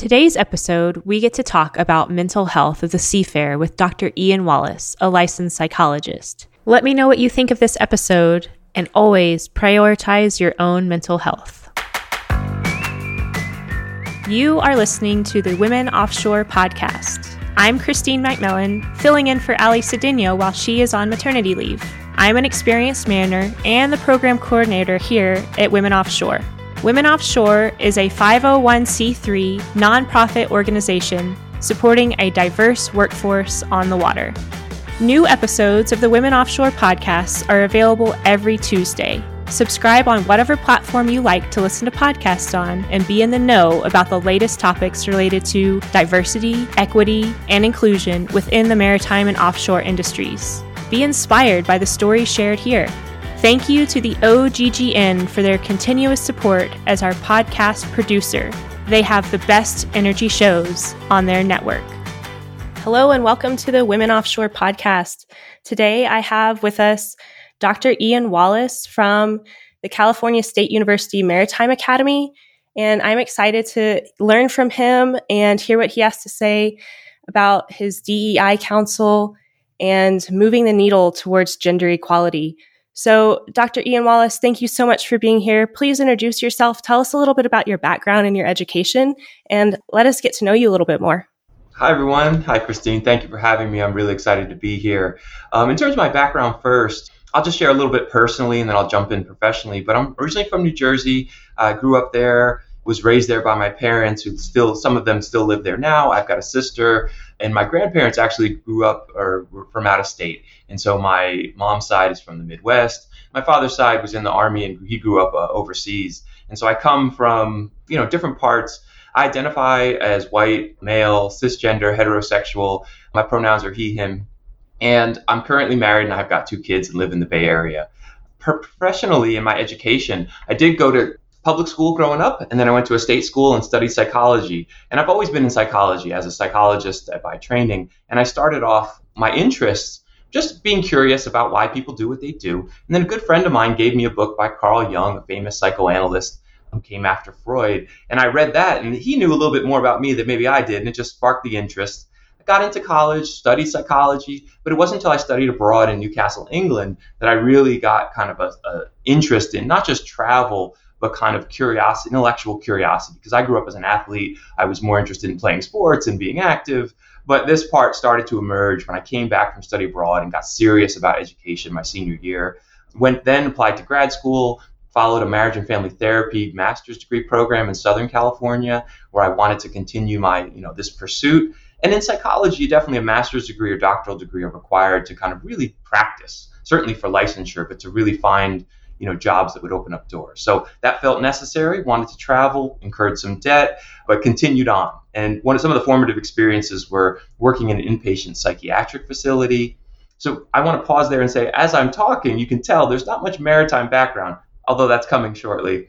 Today's episode, we get to talk about mental health of the seafarer with Dr. Ian Wallace, a licensed psychologist. Let me know what you think of this episode, and always prioritize your own mental health. You are listening to the Women Offshore podcast. I'm Christine McMillan, filling in for Allie Cedeno while she is on maternity leave. I'm an experienced mariner and the program coordinator here at Women Offshore. Women Offshore is a 501c3 nonprofit organization supporting a diverse workforce on the water. New episodes of the Women Offshore podcast are available every Tuesday. Subscribe on whatever platform you like to listen to podcasts on and be in the know about the latest topics related to diversity, equity, and inclusion within the maritime and offshore industries. Be inspired by the stories shared here. Thank you to the OGGN for their continuous support as our podcast producer. They have the best energy shows on their network. Hello and welcome to the Women Offshore podcast. Today I have with us Dr. Ian Wallace from the California State University Maritime Academy, and I'm excited to learn from him and hear what he has to say about his DEI council and moving the needle towards gender equality. So, Dr. Ian Wallace, thank you so much for being here. Please introduce yourself. Tell us a little bit about your background and your education, and let us get to know you a little bit more. Hi, everyone. Hi, Christine. Thank you for having me. I'm really excited to be here. In terms of my background first, I'll just share a little bit personally, and then I'll jump in professionally. But I'm originally from New Jersey. I grew up there, was raised there by my parents, who some of them still live there now. I've got a sister. And my grandparents actually grew up or were from out of state. And so my mom's side is from the Midwest. My father's side was in the Army, and he grew up overseas. And so I come from, different parts. I identify as white, male, cisgender, heterosexual. My pronouns are he, him. And I'm currently married, and I've got 2 kids and live in the Bay Area. Professionally, in my education, I did go to public school growing up, and then I went to a state school and studied psychology. And I've always been in psychology as a psychologist by training. And I started off my interests just being curious about why people do what they do. And then a good friend of mine gave me a book by Carl Jung, a famous psychoanalyst who came after Freud. And I read that, and he knew a little bit more about me than maybe I did, and it just sparked the interest. I got into college, studied psychology, but it wasn't until I studied abroad in Newcastle, England, that I really got kind of an interest in not just travel, but kind of curiosity, intellectual curiosity, because I grew up as an athlete. I was more interested in playing sports and being active, but this part started to emerge when I came back from study abroad and got serious about education my senior year. Then applied to grad school, followed a marriage and family therapy master's degree program in Southern California, where I wanted to continue my, this pursuit. And in psychology, definitely a master's degree or doctoral degree are required to kind of really practice, certainly for licensure, but to really find jobs that would open up doors. So that felt necessary, wanted to travel, incurred some debt, but continued on. And some of the formative experiences were working in an inpatient psychiatric facility. So I want to pause there and say, as I'm talking, you can tell there's not much maritime background, although that's coming shortly.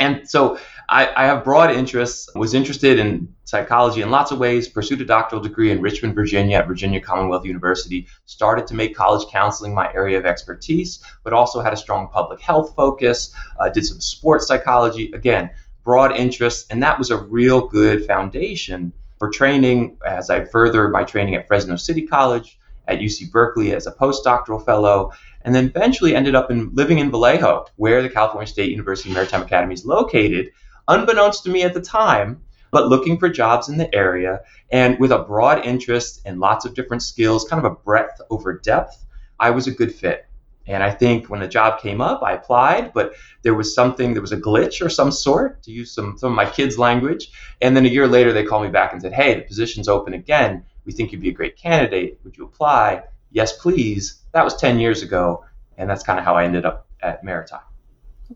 And so I have broad interests, was interested in psychology in lots of ways, pursued a doctoral degree in Richmond, Virginia at Virginia Commonwealth University, started to make college counseling my area of expertise, but also had a strong public health focus, did some sports psychology, again, broad interests. And that was a real good foundation for training as I furthered my training at Fresno City College, at UC Berkeley as a postdoctoral fellow, and then eventually ended up living in Vallejo, where the California State University Maritime Academy is located, unbeknownst to me at the time, but looking for jobs in the area, and with a broad interest and lots of different skills, kind of a breadth over depth, I was a good fit. And I think when the job came up, I applied, but there was a glitch or some sort, to use some of my kids' language. And then a year later, they called me back and said, hey, the position's open again. We think you'd be a great candidate. Would you apply? Yes, please. That was 10 years ago. And that's kind of how I ended up at Maritime.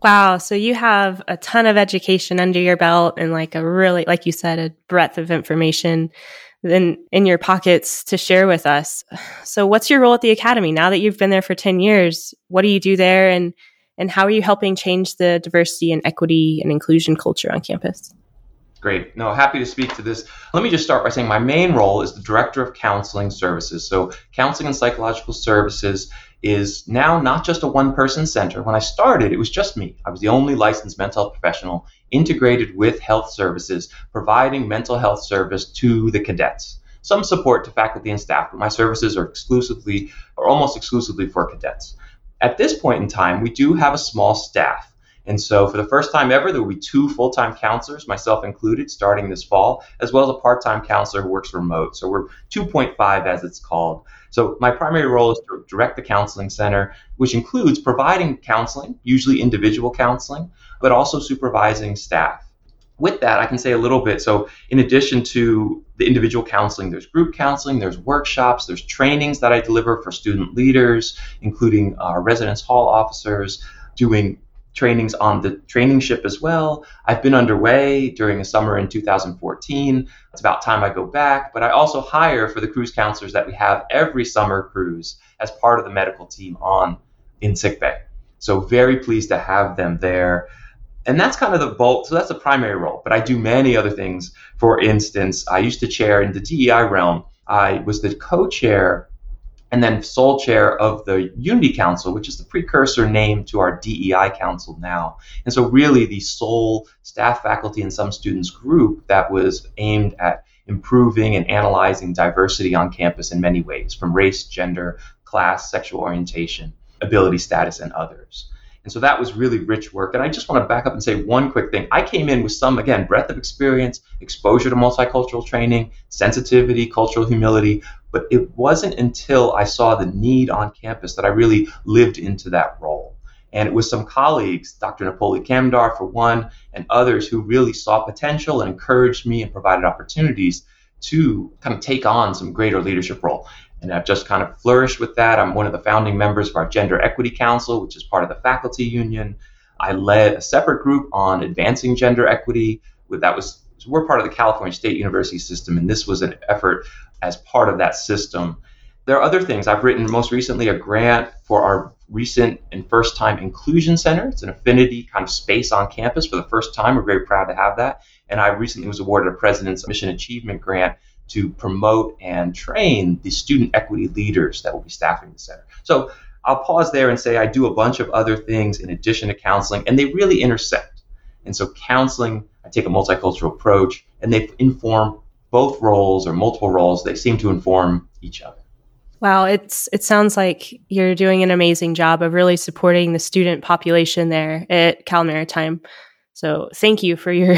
Wow. So you have a ton of education under your belt and like you said, a breadth of information then in your pockets to share with us. So what's your role at the Academy now that you've been there for 10 years? What do you do there? And how are you helping change the diversity and equity and inclusion culture on campus? Great. No, happy to speak to this. Let me just start by saying my main role is the Director of Counseling Services. So counseling and psychological services is now not just a one-person center. When I started, it was just me. I was the only licensed mental health professional integrated with health services, providing mental health service to the cadets. Some support to faculty and staff, but my services are exclusively, or almost exclusively, for cadets. At this point in time, we do have a small staff. And so for the first time ever, there will be 2 full-time counselors, myself included, starting this fall, as well as a part-time counselor who works remote. So we're 2.5, as it's called. So my primary role is to direct the counseling center, which includes providing counseling, usually individual counseling, but also supervising staff. With that, I can say a little bit. So in addition to the individual counseling, there's group counseling, there's workshops, there's trainings that I deliver for student leaders, including our residence hall officers, doing trainings on the training ship as well. I've been underway during a summer in 2014. It's about time I go back, but I also hire for the cruise counselors that we have every summer cruise as part of the medical team in sick bay. So very pleased to have them there. And that's kind of the bulk, so that's the primary role, but I do many other things. For instance, I used to chair in the DEI realm. I was the co-chair and then sole chair of the Unity Council, which is the precursor name to our DEI Council now. And so really the sole staff, faculty, and some students group that was aimed at improving and analyzing diversity on campus in many ways, from race, gender, class, sexual orientation, ability status, and others. And so that was really rich work. And I just want to back up and say one quick thing. I came in with some, again, breadth of experience, exposure to multicultural training, sensitivity, cultural humility. But it wasn't until I saw the need on campus that I really lived into that role. And it was some colleagues, Dr. Napoli Kamdar for one, and others who really saw potential and encouraged me and provided opportunities to kind of take on some greater leadership role. And I've just kind of flourished with that. I'm one of the founding members of our Gender Equity Council, which is part of the faculty union. I led a separate group on advancing gender equity. So we're part of the California State University system, and this was an effort as part of that system. There are other things. I've written most recently a grant for our recent and first-time inclusion center. It's an affinity kind of space on campus for the first time. We're very proud to have that. And I recently was awarded a President's Mission Achievement Grant to promote and train the student equity leaders that will be staffing the center. So I'll pause there and say I do a bunch of other things in addition to counseling, and they really intersect. And so counseling, I take a multicultural approach, and they inform both roles or multiple roles. They seem to inform each other. Wow, it sounds like you're doing an amazing job of really supporting the student population there at Cal Maritime. So thank you for your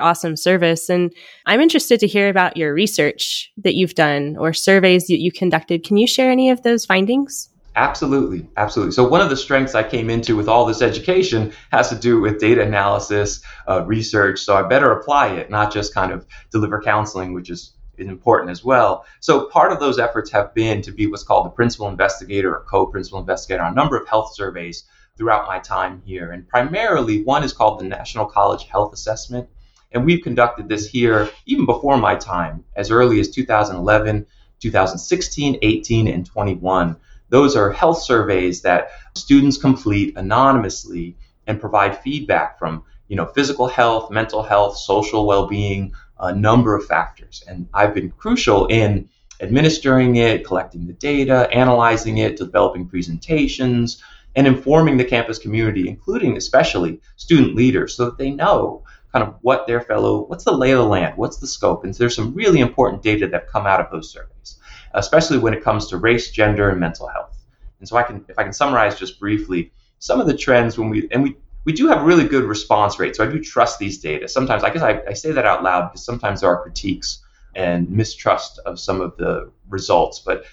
awesome service. And I'm interested to hear about your research that you've done or surveys that you conducted. Can you share any of those findings? Absolutely. Absolutely. So one of the strengths I came into with all this education has to do with data analysis, research. So I better apply it, not just kind of deliver counseling, which is important as well. So part of those efforts have been to be what's called the principal investigator or co-principal investigator on a number of health surveys throughout my time here. And primarily one is called the National College Health Assessment. And we've conducted this here even before my time, as early as 2011, 2016, 18, and 21. Those are health surveys that students complete anonymously and provide feedback from, physical health, mental health, social well-being, a number of factors. And I've been crucial in administering it, collecting the data, analyzing it, developing presentations, and informing the campus community, including especially student leaders, so that they know kind of what's the lay of the land, what's the scope. And so there's some really important data that come out of those surveys, especially when it comes to race, gender, and mental health. And so if I can summarize just briefly some of the trends we do have really good response rates. So I do trust these data. Sometimes, I guess I say that out loud because sometimes there are critiques and mistrust of some of the results. But,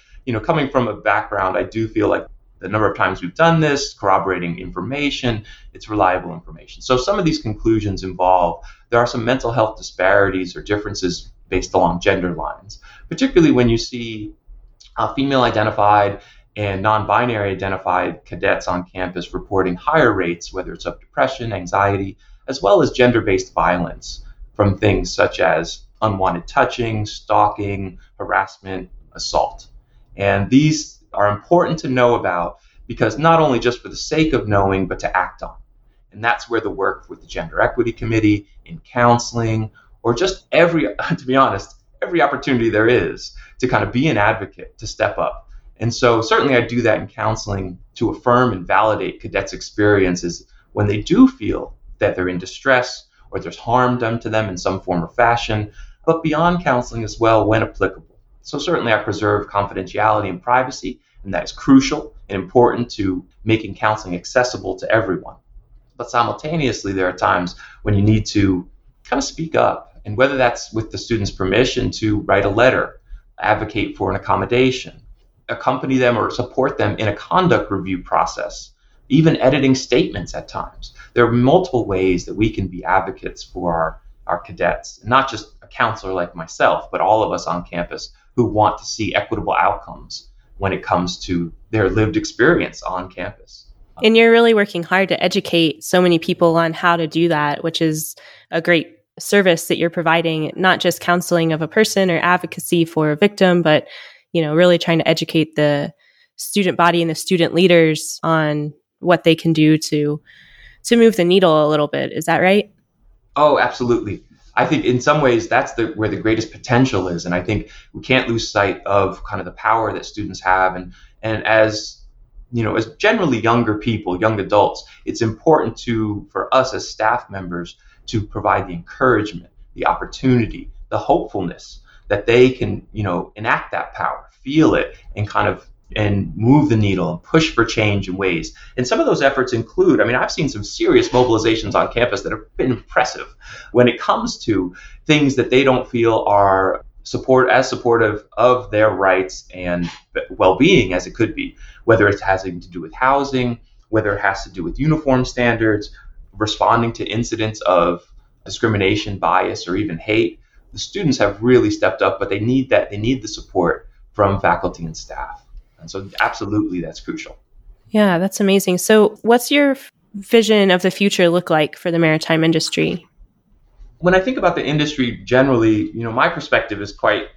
coming from a background, I do feel like the number of times we've done this, corroborating information, it's reliable information. So some of these conclusions involve there are some mental health disparities or differences based along gender lines, particularly when you see female-identified and non-binary identified cadets on campus reporting higher rates, whether it's of depression, anxiety, as well as gender-based violence from things such as unwanted touching, stalking, harassment, assault. And these are important to know about, because not only just for the sake of knowing, but to act on. And that's where the work with the Gender Equity Committee, in counseling, or just every opportunity there is to kind of be an advocate, to step up. And so certainly I do that in counseling to affirm and validate cadets' experiences when they do feel that they're in distress or there's harm done to them in some form or fashion, but beyond counseling as well when applicable. So certainly I preserve confidentiality and privacy, and that is crucial and important to making counseling accessible to everyone. But simultaneously, there are times when you need to kind of speak up, and whether that's with the student's permission to write a letter, advocate for an accommodation, accompany them or support them in a conduct review process, even editing statements at times. There are multiple ways that we can be advocates for our cadets, not just a counselor like myself, but all of us on campus who want to see equitable outcomes when it comes to their lived experience on campus. And you're really working hard to educate so many people on how to do that, which is a great service that you're providing, not just counseling of a person or advocacy for a victim, but really trying to educate the student body and the student leaders on what they can do to move the needle a little bit. Is that right? Oh, absolutely. I think in some ways that's where the greatest potential is. And I think we can't lose sight of kind of the power that students have. And as generally younger people, young adults, it's important for us as staff members to provide the encouragement, the opportunity, the hopefulness that they can, enact that power, feel it, and move the needle and push for change in ways. And some of those efforts include, I've seen some serious mobilizations on campus that have been impressive when it comes to things that they don't feel are supportive of their rights and well-being as it could be, whether it has to do with housing, whether it has to do with uniform standards, responding to incidents of discrimination, bias, or even hate. The students have really stepped up, but they need that. They need the support from faculty and staff. And so absolutely, that's crucial. Yeah, that's amazing. So what's your vision of the future look like for the maritime industry? When I think about the industry generally, my perspective is quite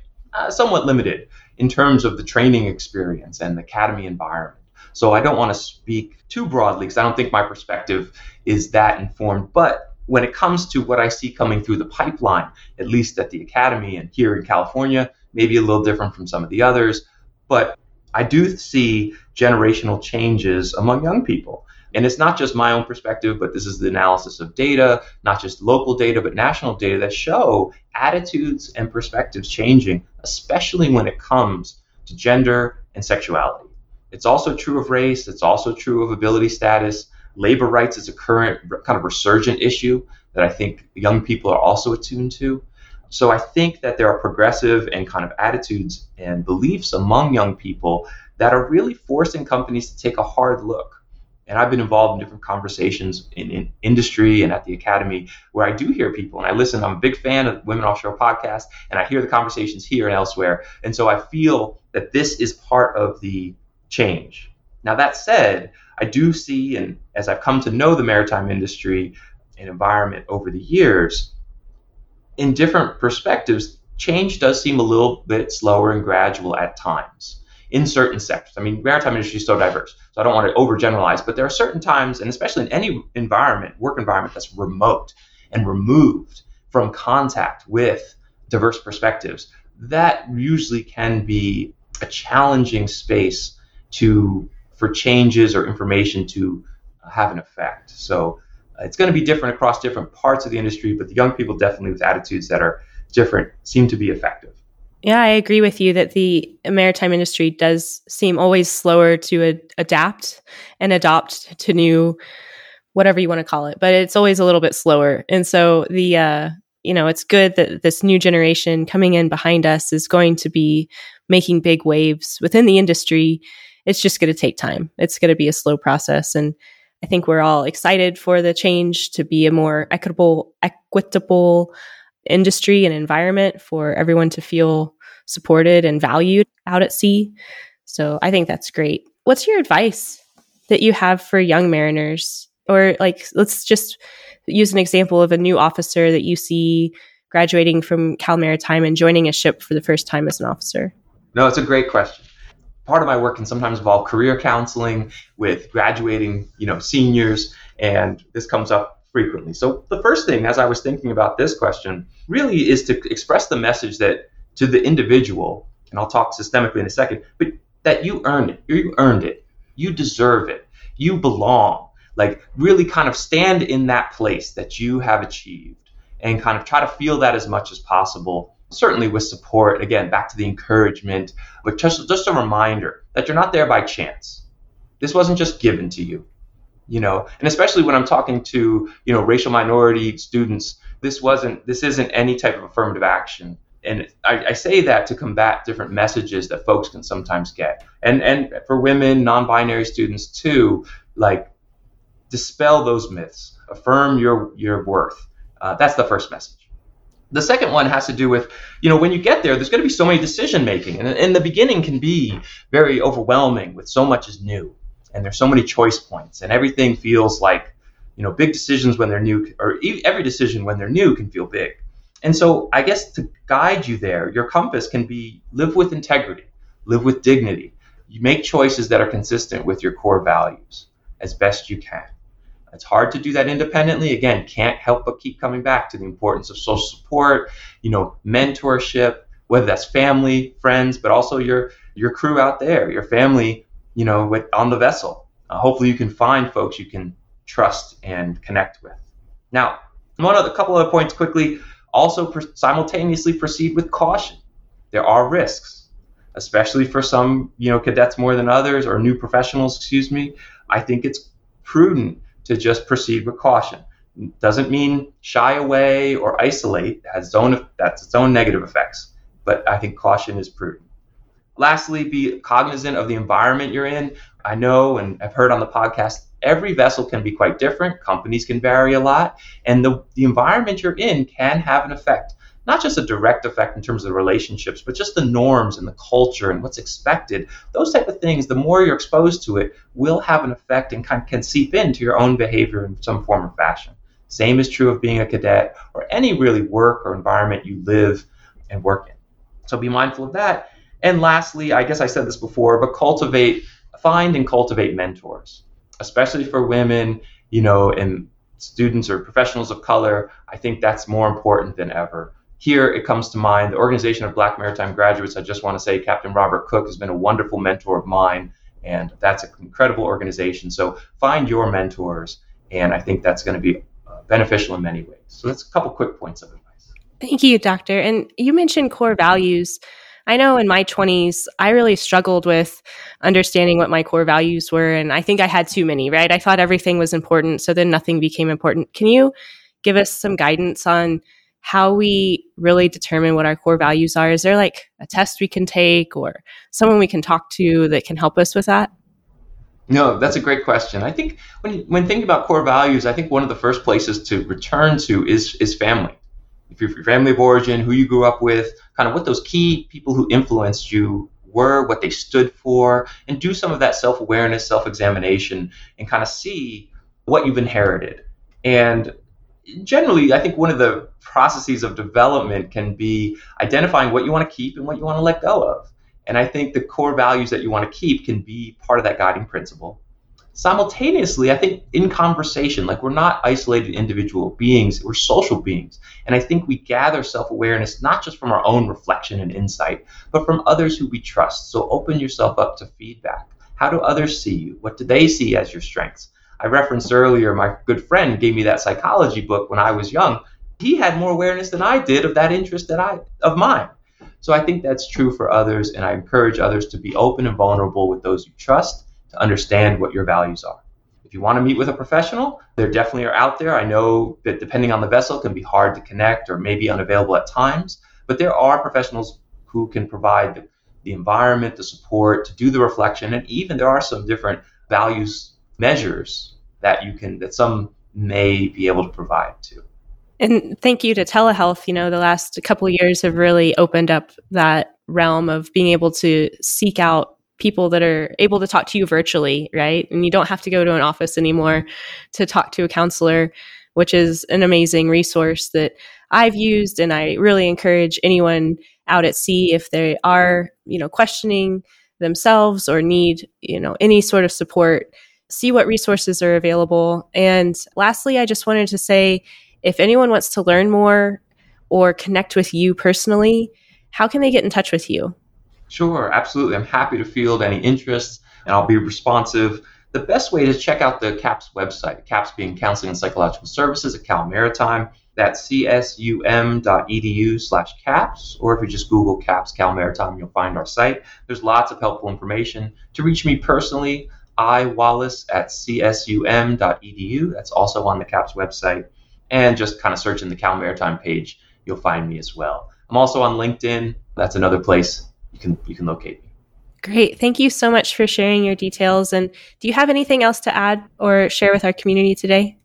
somewhat limited in terms of the training experience and the academy environment. So I don't want to speak too broadly because I don't think my perspective is that informed. But when it comes to what I see coming through the pipeline, at least at the academy and here in California, maybe a little different from some of the others, but I do see generational changes among young people. And it's not just my own perspective, but this is the analysis of data, not just local data, but national data that show attitudes and perspectives changing, especially when it comes to gender and sexuality. It's also true of race. It's also true of ability status. Labor rights is a current kind of resurgent issue that I think young people are also attuned to. So I think that there are progressive and kind of attitudes and beliefs among young people that are really forcing companies to take a hard look. And I've been involved in different conversations in industry and at the academy where I do hear people, and I listen. I'm a big fan of Women Offshore podcast, and I hear the conversations here and elsewhere. And so I feel that this is part of the change. Now, that said, I do see, and as I've come to know the maritime industry and environment over the years, in different perspectives, change does seem a little bit slower and gradual at times. In certain sectors. Maritime industry is so diverse, so I don't want to overgeneralize, but there are certain times, and especially in any environment, work environment that's remote and removed from contact with diverse perspectives, that usually can be a challenging space for changes or information to have an effect. So it's going to be different across different parts of the industry, but the young people definitely with attitudes that are different seem to be effective. Yeah, I agree with you that the maritime industry does seem always slower to adapt and adopt to new, whatever you want to call it, but it's always a little bit slower. And so it's good that this new generation coming in behind us is going to be making big waves within the industry. It's just going to take time. It's going to be a slow process. And I think we're all excited for the change to be a more equitable industry and environment for everyone to feel supported and valued out at sea. So I think that's great. What's your advice that you have for young mariners? Or let's just use an example of a new officer that you see graduating from Cal Maritime and joining a ship for the first time as an officer. No, it's a great question. Part of my work can sometimes involve career counseling with graduating, seniors, and this comes up frequently. So the first thing, as I was thinking about this question, really is to express the message that to the individual, and I'll talk systemically in a second, but that you earned it. You earned it. You deserve it. You belong. Like, really kind of stand in that place that you have achieved and kind of try to feel that as much as possible, certainly with support, again, back to the encouragement, but just a reminder that you're not there by chance. This wasn't just given to you, you know, and especially when I'm talking to, you know, racial minority students, this isn't any type of affirmative action. And I say that to combat different messages that folks can sometimes get. And for women, non-binary students too, like, dispel those myths, affirm your worth. That's the first message. The second one has to do with, you know, when you get there's going to be so many decision making. And the beginning can be very overwhelming with so much is new. And there's so many choice points. And everything feels like, you know, big decisions when they're new, or every decision when they're new can feel big. And so I guess to guide you there, your compass can be live with integrity, live with dignity. You make choices that are consistent with your core values as best you can. It's hard to do that independently. Again, can't help but keep coming back to the importance of social support, you know, mentorship, whether that's family, friends, but also your crew out there, your family, you know, on the vessel. Hopefully you can find folks you can trust and connect with. Now, a couple other points quickly. Also, simultaneously proceed with caution. There are risks, especially for some, you know, cadets more than others, or new professionals, I think it's prudent to just proceed with caution. Doesn't mean shy away or isolate. That's its own negative effects. But I think caution is prudent. Lastly, be cognizant of the environment you're in. I know, and I've heard on the podcast, every vessel can be quite different. Companies can vary a lot. And the environment you're in can have an effect, not just a direct effect in terms of the relationships, but just the norms and the culture and what's expected. Those type of things, the more you're exposed to it, will have an effect and can seep into your own behavior in some form or fashion. Same is true of being a cadet or any really work or environment you live and work in. So be mindful of that. And lastly, I guess I said this before, but find and cultivate mentors, especially for women, you know, and students or professionals of color. I think that's more important than ever. Here it comes to mind, the Organization of Black Maritime Graduates. I just want to say Captain Robert Cook has been a wonderful mentor of mine, and that's an incredible organization. So find your mentors, and I think that's going to be beneficial in many ways. So that's a couple quick points of advice. Thank you, Doctor. And you mentioned core values. I know in my 20s, I really struggled with understanding what my core values were, and I think I had too many, right? I thought everything was important, so then nothing became important. Can you give us some guidance on how we really determine what our core values are? Is there like a test we can take or someone we can talk to that can help us with that? No, that's a great question. I think when thinking about core values, I think one of the first places to return to is family. If you're your family of origin, who you grew up with, kind of what those key people who influenced you were, what they stood for, and do some of that self-awareness, self-examination, and kind of see what you've inherited. And generally, I think one of the processes of development can be identifying what you want to keep and what you want to let go of. And I think the core values that you want to keep can be part of that guiding principle. Simultaneously, I think in conversation, like, we're not isolated individual beings, we're social beings. And I think we gather self-awareness, not just from our own reflection and insight, but from others who we trust. So open yourself up to feedback. How do others see you? What do they see as your strengths? I referenced earlier, my good friend gave me that psychology book when I was young. He had more awareness than I did of that interest of mine. So I think that's true for others, and I encourage others to be open and vulnerable with those you trust to understand what your values are. If you want to meet with a professional, they definitely are out there. I know that depending on the vessel, it can be hard to connect or maybe unavailable at times, but there are professionals who can provide the environment, the support, to do the reflection, and even there are some different values measures that some may be able to provide too. And thank you to telehealth. You know, the last couple of years have really opened up that realm of being able to seek out people that are able to talk to you virtually, right? And you don't have to go to an office anymore to talk to a counselor, which is an amazing resource that I've used. And I really encourage anyone out at sea, if they are, you know, questioning themselves or need, you know, any sort of support, see what resources are available. And lastly, I just wanted to say, if anyone wants to learn more or connect with you personally, how can they get in touch with you? Sure, absolutely. I'm happy to field any interests, and I'll be responsive. The best way to check out the CAPS website, CAPS being Counseling and Psychological Services at Cal Maritime, that's csum.edu/CAPS, or if you just Google CAPS Cal Maritime, you'll find our site. There's lots of helpful information. To reach me personally, iwallace@csum.edu, that's also on the CAPS website, and just kind of search in the Cal Maritime page, you'll find me as well. I'm also on LinkedIn, that's another place you can locate me. Great. Thank you so much for sharing your details. And do you have anything else to add or share with our community today?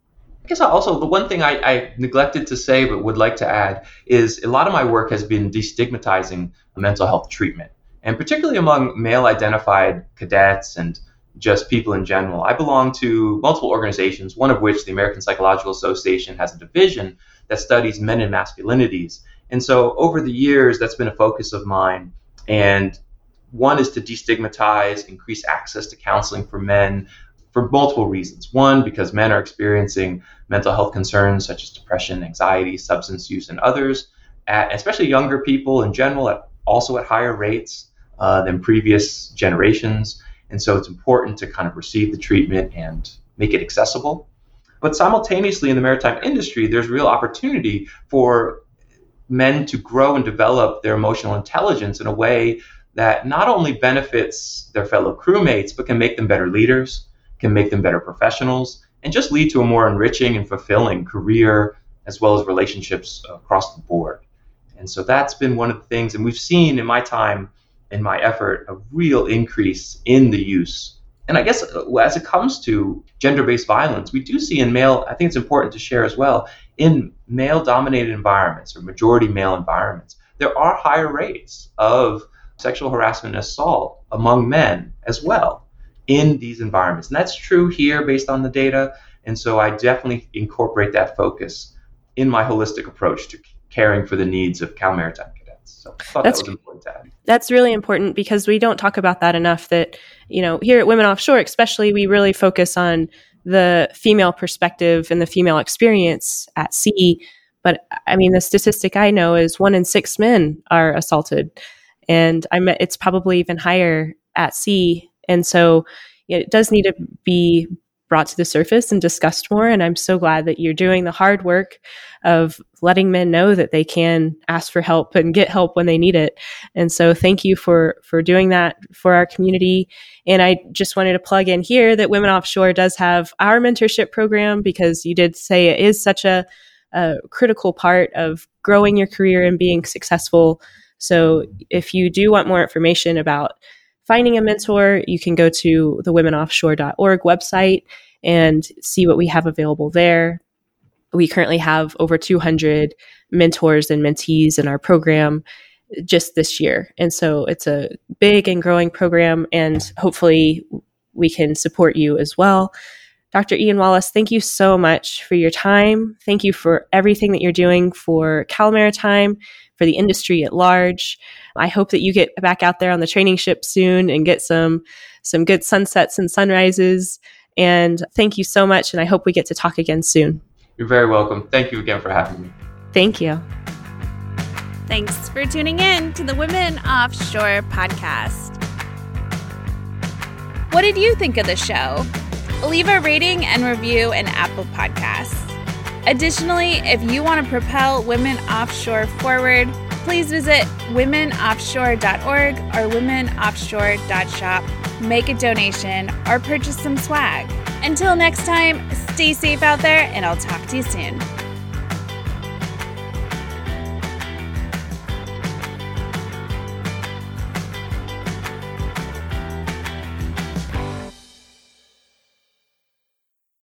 I guess also the one thing I neglected to say but would like to add is a lot of my work has been destigmatizing mental health treatment, and particularly among male-identified cadets and just people in general. I belong to multiple organizations, one of which, the American Psychological Association, has a division that studies men and masculinities. And so over the years, that's been a focus of mine. And one is to destigmatize, increase access to counseling for men for multiple reasons. One, because men are experiencing mental health concerns such as depression, anxiety, substance use, and others, especially younger people in general, also at higher rates than previous generations. And so it's important to kind of receive the treatment and make it accessible. But simultaneously in the maritime industry, there's real opportunity for men to grow and develop their emotional intelligence in a way that not only benefits their fellow crewmates, but can make them better leaders, can make them better professionals, and just lead to a more enriching and fulfilling career as well as relationships across the board. And so that's been one of the things, and we've seen in my time, in my effort, a real increase in the use. And I guess as it comes to gender-based violence, we do see in male, I think it's important to share as well, in male-dominated environments or majority male environments, there are higher rates of sexual harassment and assault among men as well in these environments. And that's true here based on the data. And so I definitely incorporate that focus in my holistic approach to caring for the needs of Cal Maritime. So I thought that was important to add. That's really important because we don't talk about that enough, that, you know, here at Women Offshore, especially, we really focus on the female perspective and the female experience at sea. But I mean, the statistic I know is 1 in 6 men are assaulted, and it's probably even higher at sea. And so it does need to be brought to the surface and discussed more. And I'm so glad that you're doing the hard work of letting men know that they can ask for help and get help when they need it. And so thank you for doing that for our community. And I just wanted to plug in here that Women Offshore does have our mentorship program, because you did say it is such a critical part of growing your career and being successful. So if you do want more information about finding a mentor, you can go to the womenoffshore.org website and see what we have available there. We currently have over 200 mentors and mentees in our program just this year. And so it's a big and growing program, and hopefully we can support you as well. Dr. Ian Wallace, thank you so much for your time. Thank you for everything that you're doing for Cal Maritime, for the industry at large. I hope that you get back out there on the training ship soon and get some good sunsets and sunrises. And thank you so much. And I hope we get to talk again soon. You're very welcome. Thank you again for having me. Thank you. Thanks for tuning in to the Women Offshore podcast. What did you think of the show? Leave a rating and review in Apple Podcasts. Additionally, if you want to propel Women Offshore forward, please visit womenoffshore.org or womenoffshore.shop, make a donation, or purchase some swag. Until next time, stay safe out there, and I'll talk to you soon.